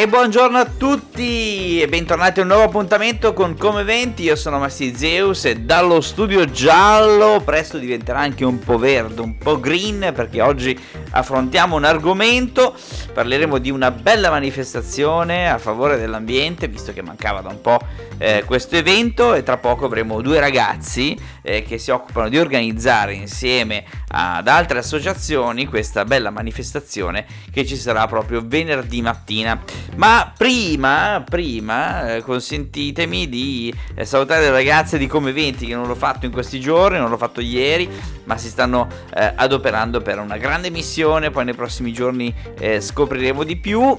E buongiorno a tutti e bentornati a un nuovo appuntamento con Come20. Io sono Massi Zeus e dallo studio giallo, presto diventerà anche un po' verde, un po' green, perché oggi affrontiamo un argomento. Parleremo di una bella manifestazione a favore dell'ambiente, visto che mancava da un po' questo evento, e tra poco avremo due ragazzi che si occupano di organizzare insieme ad altre associazioni questa bella manifestazione che ci sarà proprio venerdì mattina. Ma prima consentitemi di salutare le ragazze di Come20, che non l'ho fatto in questi giorni, non l'ho fatto ieri, ma si stanno adoperando per una grande missione. Poi nei prossimi giorni scopriremo di più.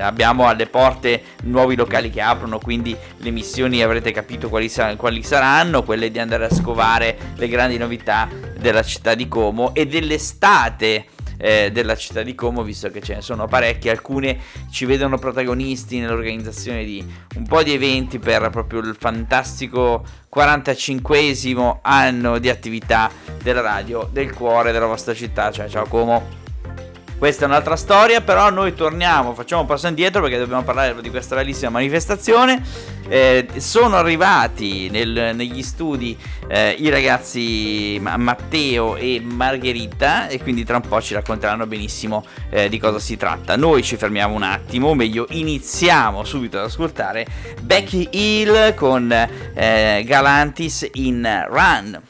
Abbiamo alle porte nuovi locali che aprono, quindi le missioni avrete capito quali saranno, quelle di andare a scovare le grandi novità della città di Como e dell'estate della città di Como, visto che ce ne sono parecchie. Alcune ci vedono protagonisti nell'organizzazione di un po' di eventi per proprio il fantastico 45esimo anno di attività della radio del cuore della vostra città, cioè ciao Como. Questa è un'altra storia, però noi torniamo, facciamo un passo indietro perché dobbiamo parlare di questa bellissima manifestazione. Sono arrivati negli studi i ragazzi Matteo e Margherita, e quindi tra un po' ci racconteranno benissimo di cosa si tratta. Noi ci fermiamo un attimo, o meglio iniziamo subito ad ascoltare Becky Hill con Galantis in Run.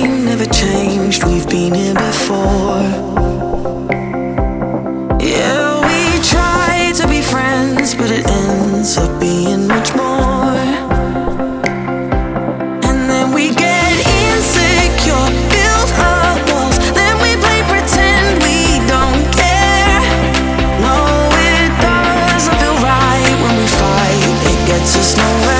Never changed, we've been here before. Yeah, we try to be friends, but it ends up being much more. And then we get insecure, build our walls, then we play pretend we don't care. No, it doesn't feel right when we fight, it gets us nowhere.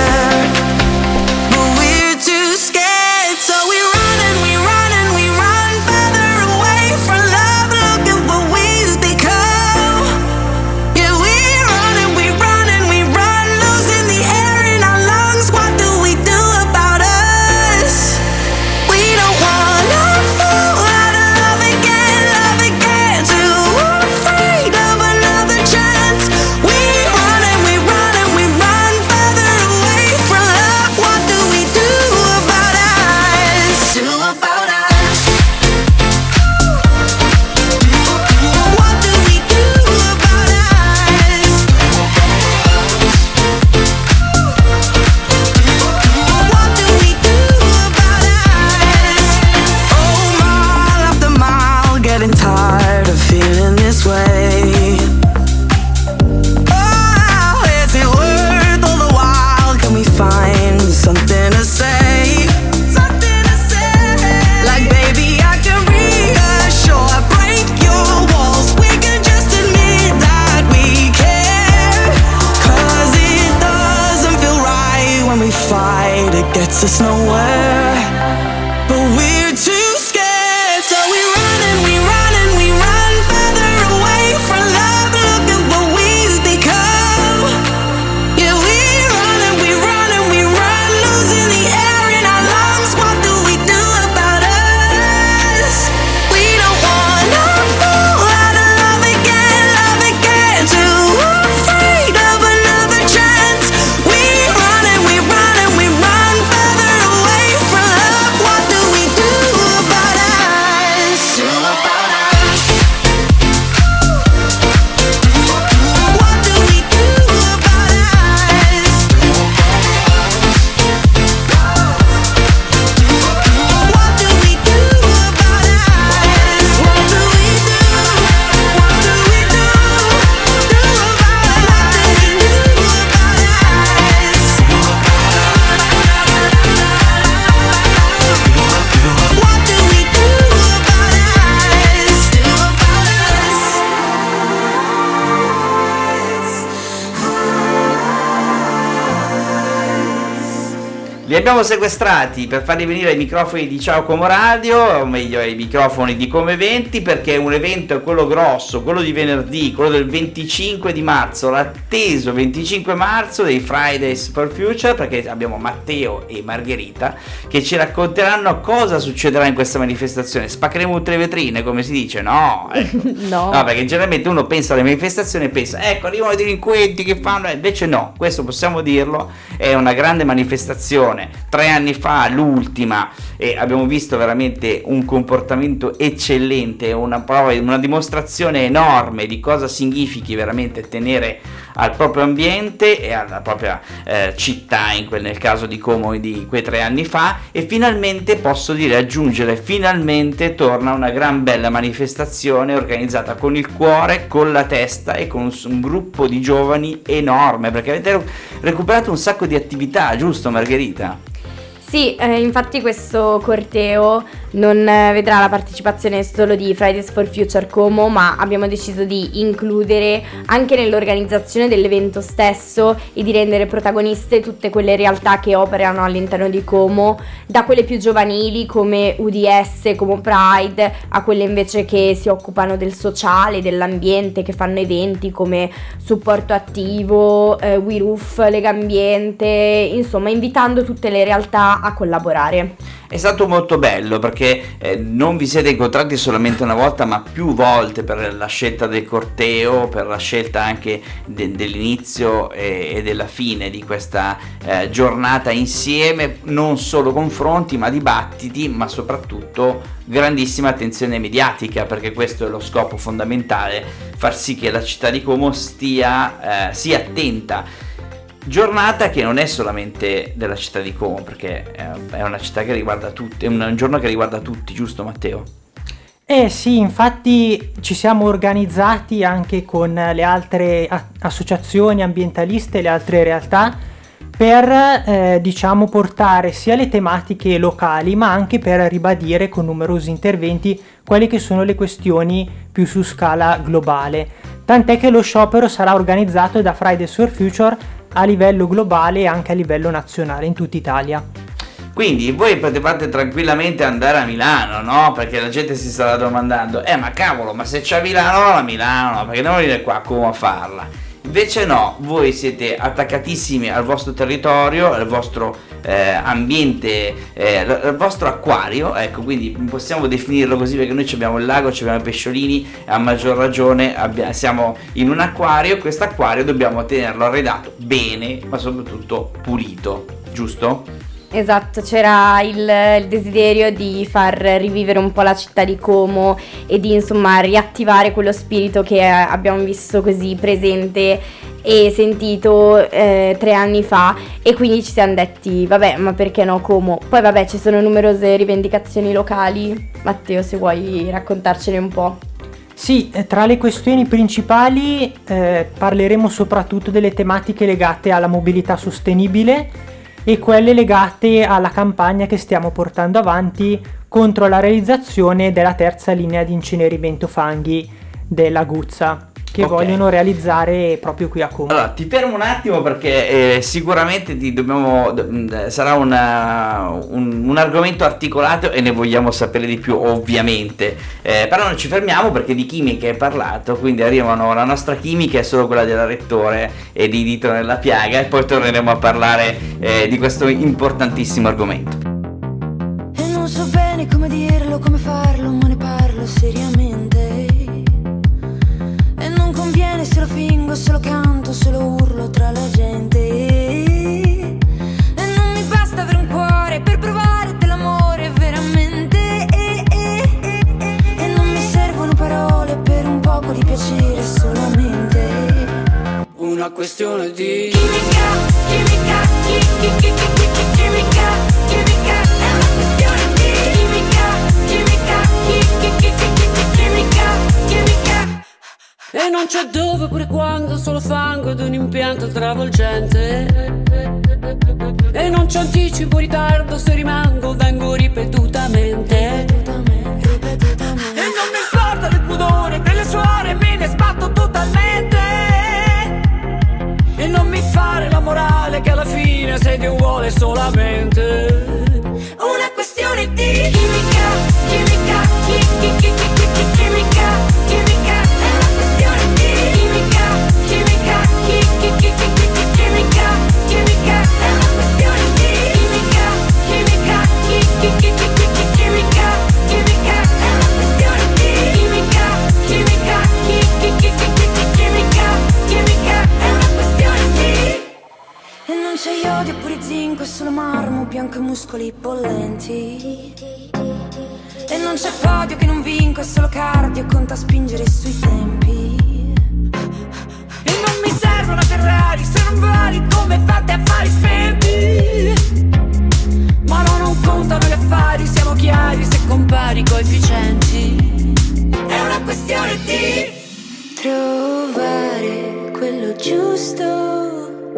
It's nowhere, but we're too scared, so we run and we run and we run further away from love. Look at what we've become. Yeah, we run and we run and we run, losing the air in our lungs. What do we do about us? We don't wanna fall out of love again, too afraid of another chance. We run and we run. We're Li abbiamo sequestrati per farli venire ai microfoni di Ciao Como Radio, o meglio ai microfoni di Come20, perché un evento è quello grosso, quello di venerdì, quello del 25 di marzo, l'atteso 25 marzo dei Fridays for Future, perché abbiamo Matteo e Margherita che ci racconteranno cosa succederà in questa manifestazione. Spaccheremo tutte le vetrine, come si dice? No, ecco. No, perché generalmente uno pensa alle manifestazioni e pensa, ecco, arrivano i delinquenti che fanno, invece no, questo possiamo dirlo, è una grande manifestazione. 3 anni fa, l'ultima, e abbiamo visto veramente un comportamento eccellente, una prova, una dimostrazione enorme di cosa significhi veramente tenere al proprio ambiente e alla propria città, nel caso di Como di quei 3 anni fa. E finalmente posso dire, aggiungere, finalmente torna una gran bella manifestazione organizzata con il cuore, con la testa e con un gruppo di giovani enorme, perché avete recuperato un sacco di attività, giusto Margherita? Sì, infatti questo corteo non vedrà la partecipazione solo di Fridays for Future Como, ma abbiamo deciso di includere anche nell'organizzazione dell'evento stesso e di rendere protagoniste tutte quelle realtà che operano all'interno di Como, da quelle più giovanili come UDS, Como Pride, a quelle invece che si occupano del sociale, dell'ambiente, che fanno eventi come Supporto Attivo, We Roof, Legambiente, insomma invitando tutte le realtà a collaborare. È stato molto bello perché non vi siete incontrati solamente una volta, ma più volte, per la scelta del corteo, per la scelta anche dell'inizio e della fine di questa giornata insieme, non solo confronti ma dibattiti, ma soprattutto grandissima attenzione mediatica, perché questo è lo scopo fondamentale, far sì che la città di Como sia attenta. Giornata che non è solamente della città di Como, perché è una città che riguarda tutti, è un giorno che riguarda tutti, giusto Matteo? Eh sì, infatti ci siamo organizzati anche con le altre associazioni ambientaliste, le altre realtà, per diciamo portare sia le tematiche locali, ma anche per ribadire con numerosi interventi quelle che sono le questioni più su scala globale. Tant'è che lo sciopero sarà organizzato da Fridays for Future a livello globale e anche a livello nazionale in tutta Italia. Quindi voi potevate tranquillamente andare a Milano, no? Perché la gente si starà domandando, ma cavolo, ma se c'è Milano, la Milano, perché devo venire qua come a farla? Invece no, voi siete attaccatissimi al vostro territorio, al vostro ambiente, al vostro acquario, ecco, quindi possiamo definirlo così, perché noi abbiamo il lago, abbiamo i pesciolini, a maggior ragione siamo in un acquario, e questo acquario dobbiamo tenerlo arredato bene, ma soprattutto pulito, giusto? Esatto, c'era il desiderio di far rivivere un po' la città di Como e di insomma riattivare quello spirito che abbiamo visto così presente e sentito 3 anni fa, e quindi ci siamo detti vabbè, ma perché no Como? Poi vabbè, ci sono numerose rivendicazioni locali. Matteo, se vuoi raccontarcene un po'. Sì, tra le questioni principali parleremo soprattutto delle tematiche legate alla mobilità sostenibile e quelle legate alla campagna che stiamo portando avanti contro la realizzazione della 3ª linea di incenerimento fanghi della Guzza, che vogliono realizzare proprio qui a Como. Allora, ti fermo un attimo perché sicuramente sarà un argomento articolato e ne vogliamo sapere di più, ovviamente. Però non ci fermiamo, perché di chimica hai parlato, quindi arrivano, la nostra chimica è solo quella della Rettore e di Dito nella piaga, e poi torneremo a parlare di questo importantissimo argomento. E non so bene come dirlo, come farlo, ma ne parlo seriamente. Conviene se lo fingo, se lo canto, se lo urlo tra la gente. E non mi basta avere un cuore per provare dell'amore veramente. E non mi servono parole per un poco di piacere solamente. Una questione di chimica, chimica, chimica, chimica. È una questione di chimica, chimica, chimica, chimica. E non c'è dove, pure quando, solo fango ed un impianto travolgente. E non c'è anticipo, ritardo, se rimango vengo ripetutamente, ripetutamente, ripetutamente. E non mi importa del pudore delle suore, me ne sbatto totalmente. E non mi fare la morale che alla fine se Dio vuole solamente. Una questione di chimica, chimica, chimica, chimica. È una questione di chimica, chimica, chimica, chimica. È una questione di chimica, chimica, chimica, chimica. È una questione di chimica, chimica, chimica, chimica. È una questione di. E non c'è iodio pure zinco, è solo marmo bianco e muscoli bollenti. E non c'è podio che non vinco, è solo cardio, conta spingere sui tempi. E non mi serve una Ferrari se non vali come fate a fare spenti. Ma no, non contano gli affari, siamo chiari se compari coefficienti. È una questione di trovare quello giusto,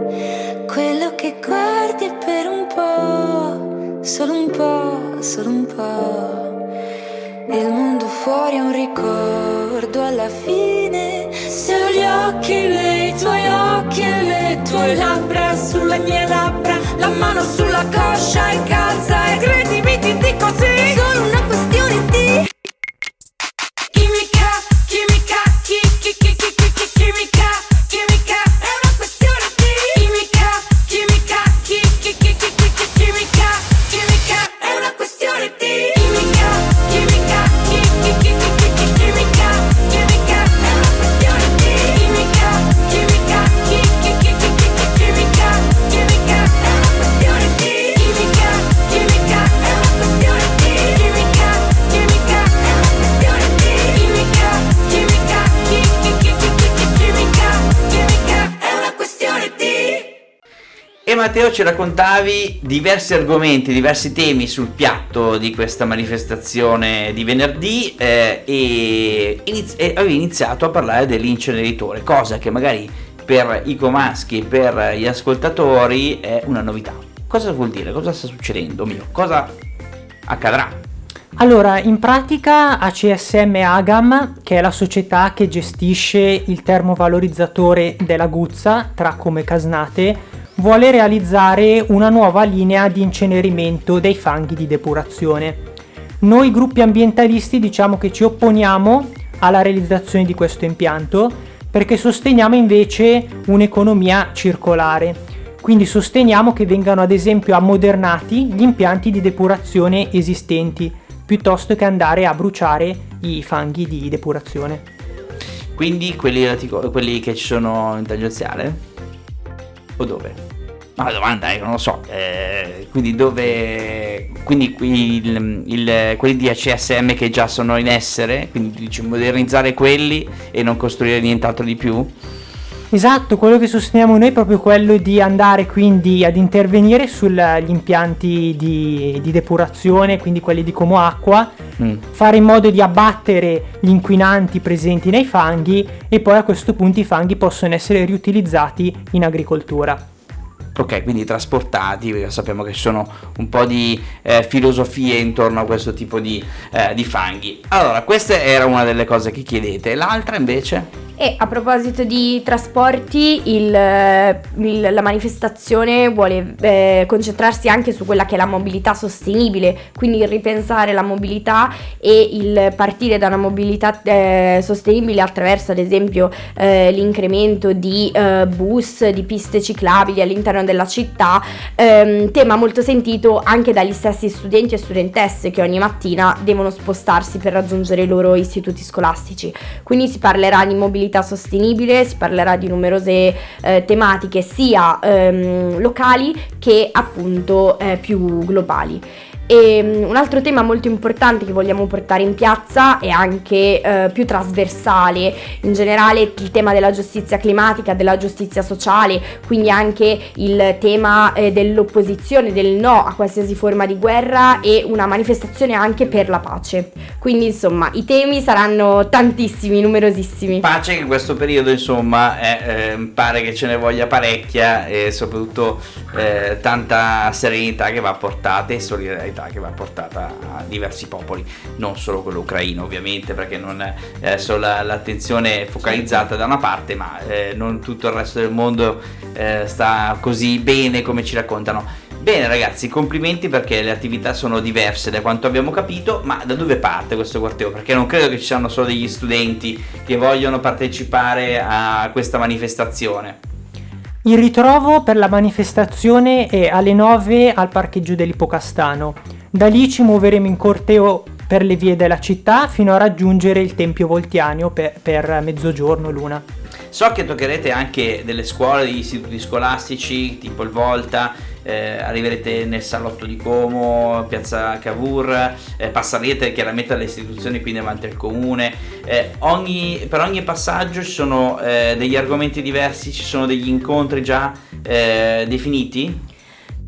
quello che guardi per un po', solo un po', solo un po'. Il mondo fuori è un ricordo alla fine, se ho gli occhi, nei tuoi occhi e le tue labbra sulle mie labbra, la mano sulla coscia in calza e credimi ti dico sì, solo una questione di chimica, chimica, chimica. E Matteo, ci raccontavi diversi argomenti, diversi temi sul piatto di questa manifestazione di venerdì e avevi iniziato a parlare dell'inceneritore, cosa che magari per i comaschi, per gli ascoltatori è una novità. Cosa vuol dire? Cosa sta succedendo? Cosa accadrà? Allora, in pratica ACSM Agam, che è la società che gestisce il termovalorizzatore della Guzza tra Como e Casnate, vuole realizzare una nuova linea di incenerimento dei fanghi di depurazione. Noi gruppi ambientalisti diciamo che ci opponiamo alla realizzazione di questo impianto perché sosteniamo invece un'economia circolare. Quindi sosteniamo che vengano ad esempio ammodernati gli impianti di depurazione esistenti piuttosto che andare a bruciare i fanghi di depurazione. Quindi quelli che ci sono in taglio aziale? O dove? Ma la domanda non lo so. Quindi dove? Quindi quelli di ACSM che già sono in essere, quindi dici modernizzare quelli e non costruire nient'altro di più? Esatto, quello che sosteniamo noi è proprio quello di andare quindi ad intervenire sugli impianti di depurazione, quindi quelli di Como Acqua, fare in modo di abbattere gli inquinanti presenti nei fanghi e poi a questo punto i fanghi possono essere riutilizzati in agricoltura. Ok, quindi trasportati, perché sappiamo che ci sono un po' di filosofie intorno a questo tipo di fanghi. Allora, questa era una delle cose che chiedete, l'altra invece? E a proposito di trasporti, la manifestazione vuole concentrarsi anche su quella che è la mobilità sostenibile, quindi ripensare la mobilità e il partire da una mobilità sostenibile attraverso ad esempio l'incremento di bus, di piste ciclabili all'interno della città, tema molto sentito anche dagli stessi studenti e studentesse che ogni mattina devono spostarsi per raggiungere i loro istituti scolastici. Quindi si parlerà di mobilità sostenibile, si parlerà di numerose tematiche sia locali che appunto più globali. E un altro tema molto importante che vogliamo portare in piazza è anche più trasversale, in generale il tema della giustizia climatica, della giustizia sociale, quindi anche il tema dell'opposizione, del no a qualsiasi forma di guerra e una manifestazione anche per la pace. Quindi insomma i temi saranno tantissimi, numerosissimi. Pace che in questo periodo insomma pare che ce ne voglia parecchia e soprattutto tanta serenità che va portata e solidarietà. solidarietà che va portata a diversi popoli, non solo quello ucraino ovviamente, perché non è solo l'attenzione focalizzata da una parte, ma non tutto il resto del mondo sta così bene come ci raccontano. Bene ragazzi, complimenti, perché le attività sono diverse da quanto abbiamo capito, ma da dove parte questo corteo? Perché non credo che ci siano solo degli studenti che vogliono partecipare a questa manifestazione. Il ritrovo per la manifestazione è alle 9 al parcheggio dell'Ippocastano. Da lì ci muoveremo in corteo per le vie della città fino a raggiungere il Tempio Voltiano per mezzogiorno, l'una. So che toccherete anche delle scuole, degli istituti scolastici, tipo il Volta, arriverete nel salotto di Como, Piazza Cavour, passerete chiaramente alle istituzioni qui davanti al comune, per ogni passaggio ci sono degli argomenti diversi, ci sono degli incontri già definiti?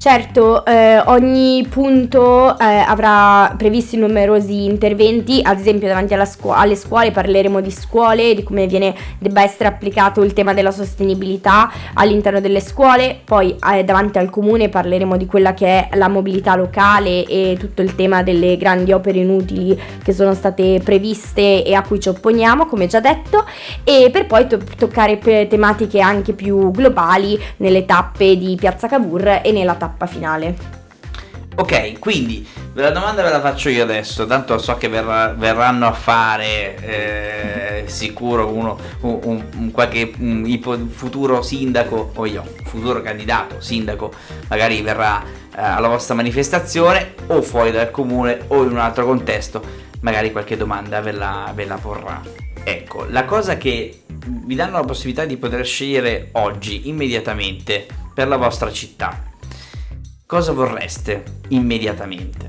Certo, ogni punto avrà previsti numerosi interventi, ad esempio davanti alla alle scuole parleremo di scuole, di come debba essere applicato il tema della sostenibilità all'interno delle scuole, poi davanti al comune parleremo di quella che è la mobilità locale e tutto il tema delle grandi opere inutili che sono state previste e a cui ci opponiamo, come già detto, e per poi toccare tematiche anche più globali nelle tappe di Piazza Cavour e nella tappa finale. Ok, quindi la domanda ve la faccio io adesso, tanto so che verranno a fare sicuro futuro sindaco, o io, futuro candidato sindaco, magari verrà alla vostra manifestazione o fuori dal comune o in un altro contesto, magari qualche domanda ve la porrà. Ecco, la cosa che vi danno la possibilità di poter scegliere oggi, immediatamente, per la vostra città. Cosa vorreste immediatamente?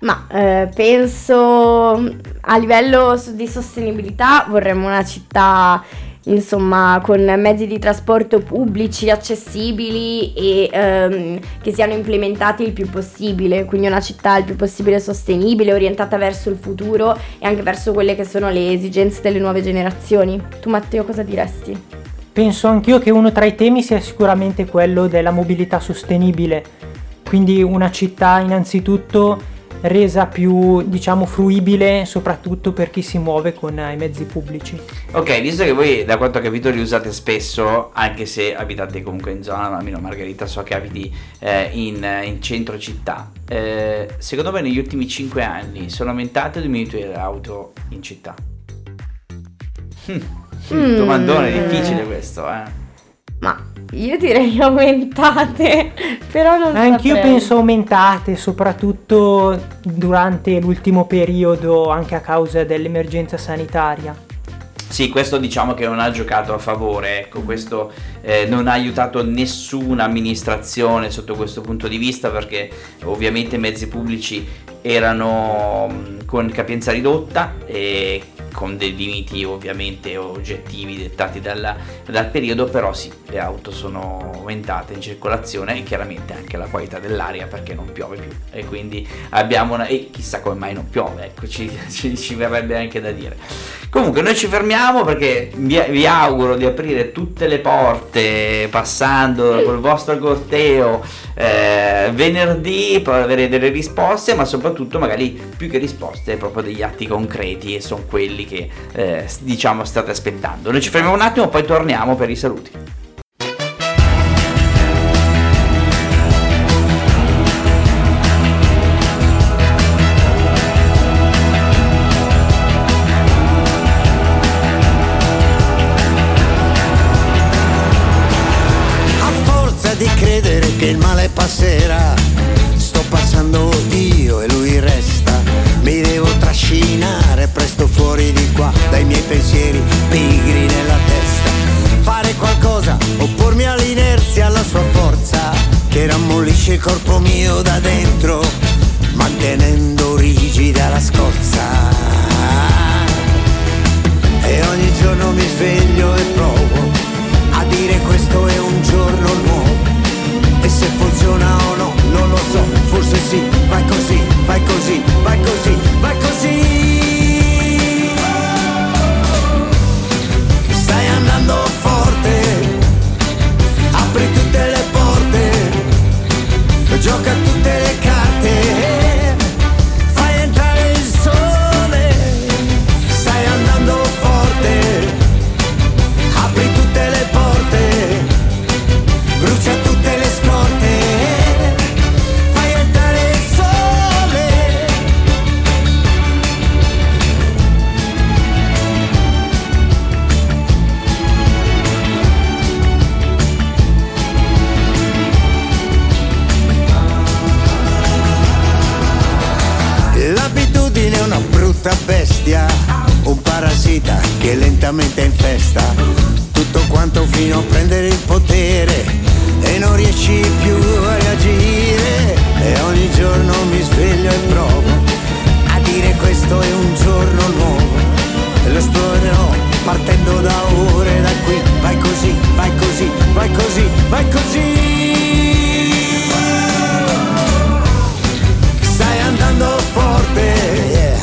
Ma penso a livello di sostenibilità vorremmo una città, insomma, con mezzi di trasporto pubblici accessibili e che siano implementati il più possibile, quindi una città il più possibile sostenibile, orientata verso il futuro e anche verso quelle che sono le esigenze delle nuove generazioni. Tu Matteo cosa diresti? Penso anch'io che uno tra i temi sia sicuramente quello della mobilità sostenibile, quindi una città innanzitutto resa più, diciamo, fruibile soprattutto per chi si muove con i mezzi pubblici. Ok, visto che voi, da quanto ho capito, li usate spesso, anche se abitate comunque in zona, almeno Margherita so che abiti in centro città, secondo me negli ultimi 5 anni sono aumentate o diminuite le auto in città? Domandone difficile questo, Ma io direi aumentate, però non saprei. Anch'io penso aumentate, soprattutto durante l'ultimo periodo, anche a causa dell'emergenza sanitaria. Sì, questo diciamo che non ha giocato a favore, ecco, questo non ha aiutato nessuna amministrazione sotto questo punto di vista, perché ovviamente i mezzi pubblici erano con capienza ridotta e con dei limiti ovviamente oggettivi dettati dal periodo, però sì, le auto sono aumentate in circolazione e chiaramente anche la qualità dell'aria, perché non piove più e quindi abbiamo e chissà come mai non piove, ecco, ci verrebbe anche da dire. Comunque noi ci fermiamo, perché vi auguro di aprire tutte le porte passando col vostro corteo venerdì per avere delle risposte, ma soprattutto magari più che risposte proprio degli atti concreti, e sono quelli che diciamo state aspettando. Noi ci fermiamo un attimo, poi torniamo per i saluti. A forza di credere che il male passerà, sto passando io e lui resta. Mi devo trascinare presto fuori di qua dai miei pensieri pigri nella testa. Fare qualcosa, oppormi all'inerzia, alla sua forza che rammollisce il corpo mio da dentro, mantenendo rigida la scorza. E ogni giorno mi sveglio e provo a dire questo è un giorno nuovo. E se funziona o no, non lo so, forse sì, vai così, vai così, vai così, vai così. Stai andando forte, apri tutte le porte, gioca tutte le carte. brutta bestia, un parassita che lentamente infesta tutto quanto fino a prendere il potere e non riesci più a reagire. E ogni giorno mi sveglio e provo a dire questo è un giorno nuovo e lo esplorerò partendo da ore da qui. Vai così, vai così, vai così, vai così. Stai andando forte, yeah.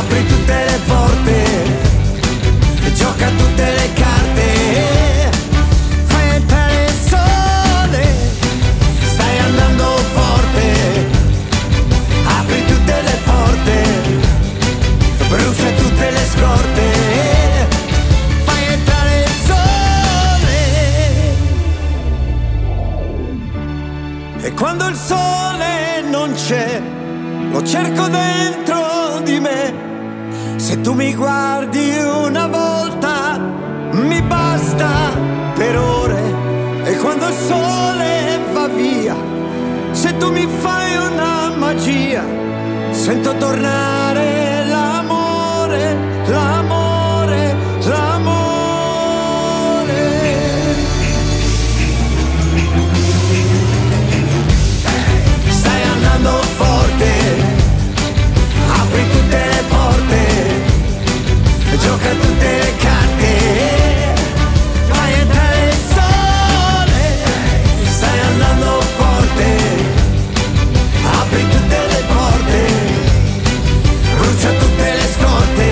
Apri tutte le porte, gioca tutte le carte, fai entrare il sole. Stai andando forte, apri tutte le porte, brucia tutte le scorte, fai entrare il sole. E quando il sole non c'è, lo cerco dentro di me. Se tu mi guardi una volta, mi basta per ore. E quando il sole va via, se tu mi fai una magia, sento tornare l'amore, l'amore, l'amore. Forte, apri tutte le porte, gioca tutte le carte, fai entrare il sole. Stai andando forte, apri tutte le porte, brucia tutte le scorte,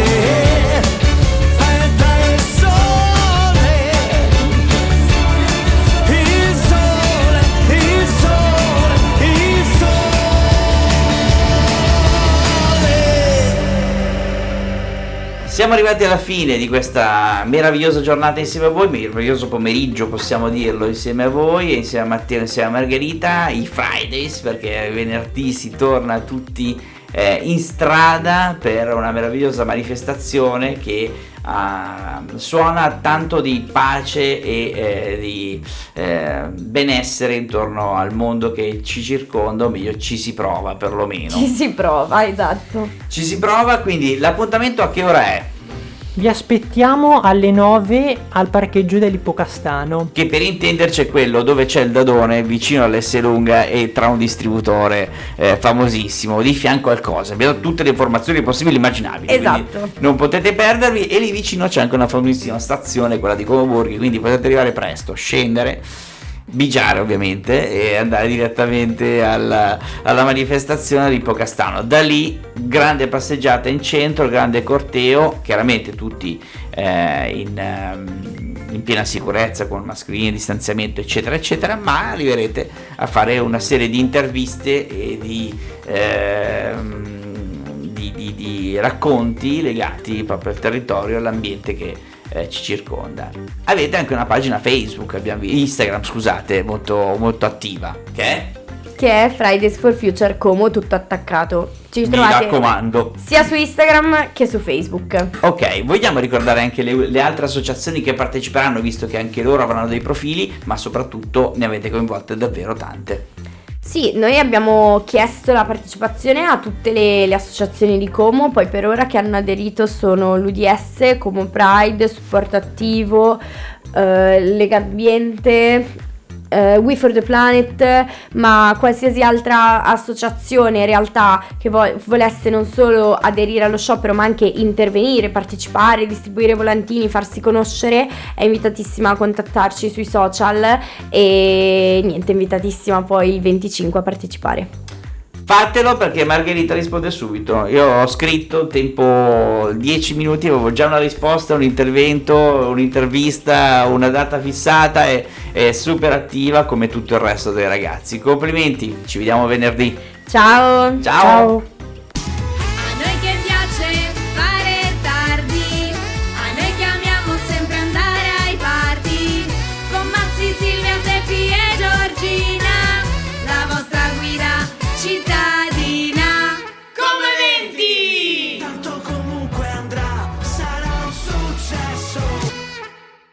fai entrare il sole. Il sole, il sole, il sole. Siamo arrivati alla fine di questa meravigliosa giornata insieme a voi, meraviglioso pomeriggio possiamo dirlo insieme a voi, insieme a Matteo, insieme a Margherita, i Fridays, perché venerdì si torna tutti in strada per una meravigliosa manifestazione che suona tanto di pace e di benessere intorno al mondo che ci circonda, o meglio ci si prova perlomeno. Ci si prova, esatto. Ci si prova, quindi l'appuntamento a che ora è? Vi aspettiamo alle 9 al parcheggio dell'Ippocastano, che per intenderci è quello dove c'è il Dadone vicino all'Esselunga e tra un distributore famosissimo di fianco al Cosa. Abbiamo tutte le informazioni possibili e immaginabili, esatto, non potete perdervi. E lì vicino c'è anche una famosissima stazione, quella di Como Borghi, quindi potete arrivare presto, scendere, bigiare ovviamente e andare direttamente alla manifestazione di Ippocastano. Da lì grande passeggiata in centro, grande corteo, chiaramente tutti in piena sicurezza con mascherine, distanziamento eccetera eccetera, ma arriverete a fare una serie di interviste e di racconti legati proprio al territorio e all'ambiente che ci circonda. Avete anche una pagina Facebook, Instagram scusate, molto, molto attiva, che è Fridays for Future Como, tutto attaccato. Ci trovate, mi raccomando, sia su Instagram che su Facebook. Ok, vogliamo ricordare anche le altre associazioni che parteciperanno, visto che anche loro avranno dei profili, ma soprattutto ne avete coinvolte davvero tante. Sì, noi abbiamo chiesto la partecipazione a tutte le associazioni di Como, poi per ora che hanno aderito sono l'UDS, Como Pride, Supporto Attivo, Legambiente, We for the Planet, ma qualsiasi altra associazione in realtà che volesse non solo aderire allo sciopero ma anche intervenire, partecipare, distribuire volantini, farsi conoscere, è invitatissima a contattarci sui social e niente, invitatissima poi il 25 a partecipare. Fatelo, perché Margherita risponde subito. Io ho scritto tempo 10 minuti, avevo già una risposta, un intervento, un'intervista, una data fissata, e è super attiva come tutto il resto dei ragazzi. Complimenti, ci vediamo venerdì. Ciao. Ciao. Ciao.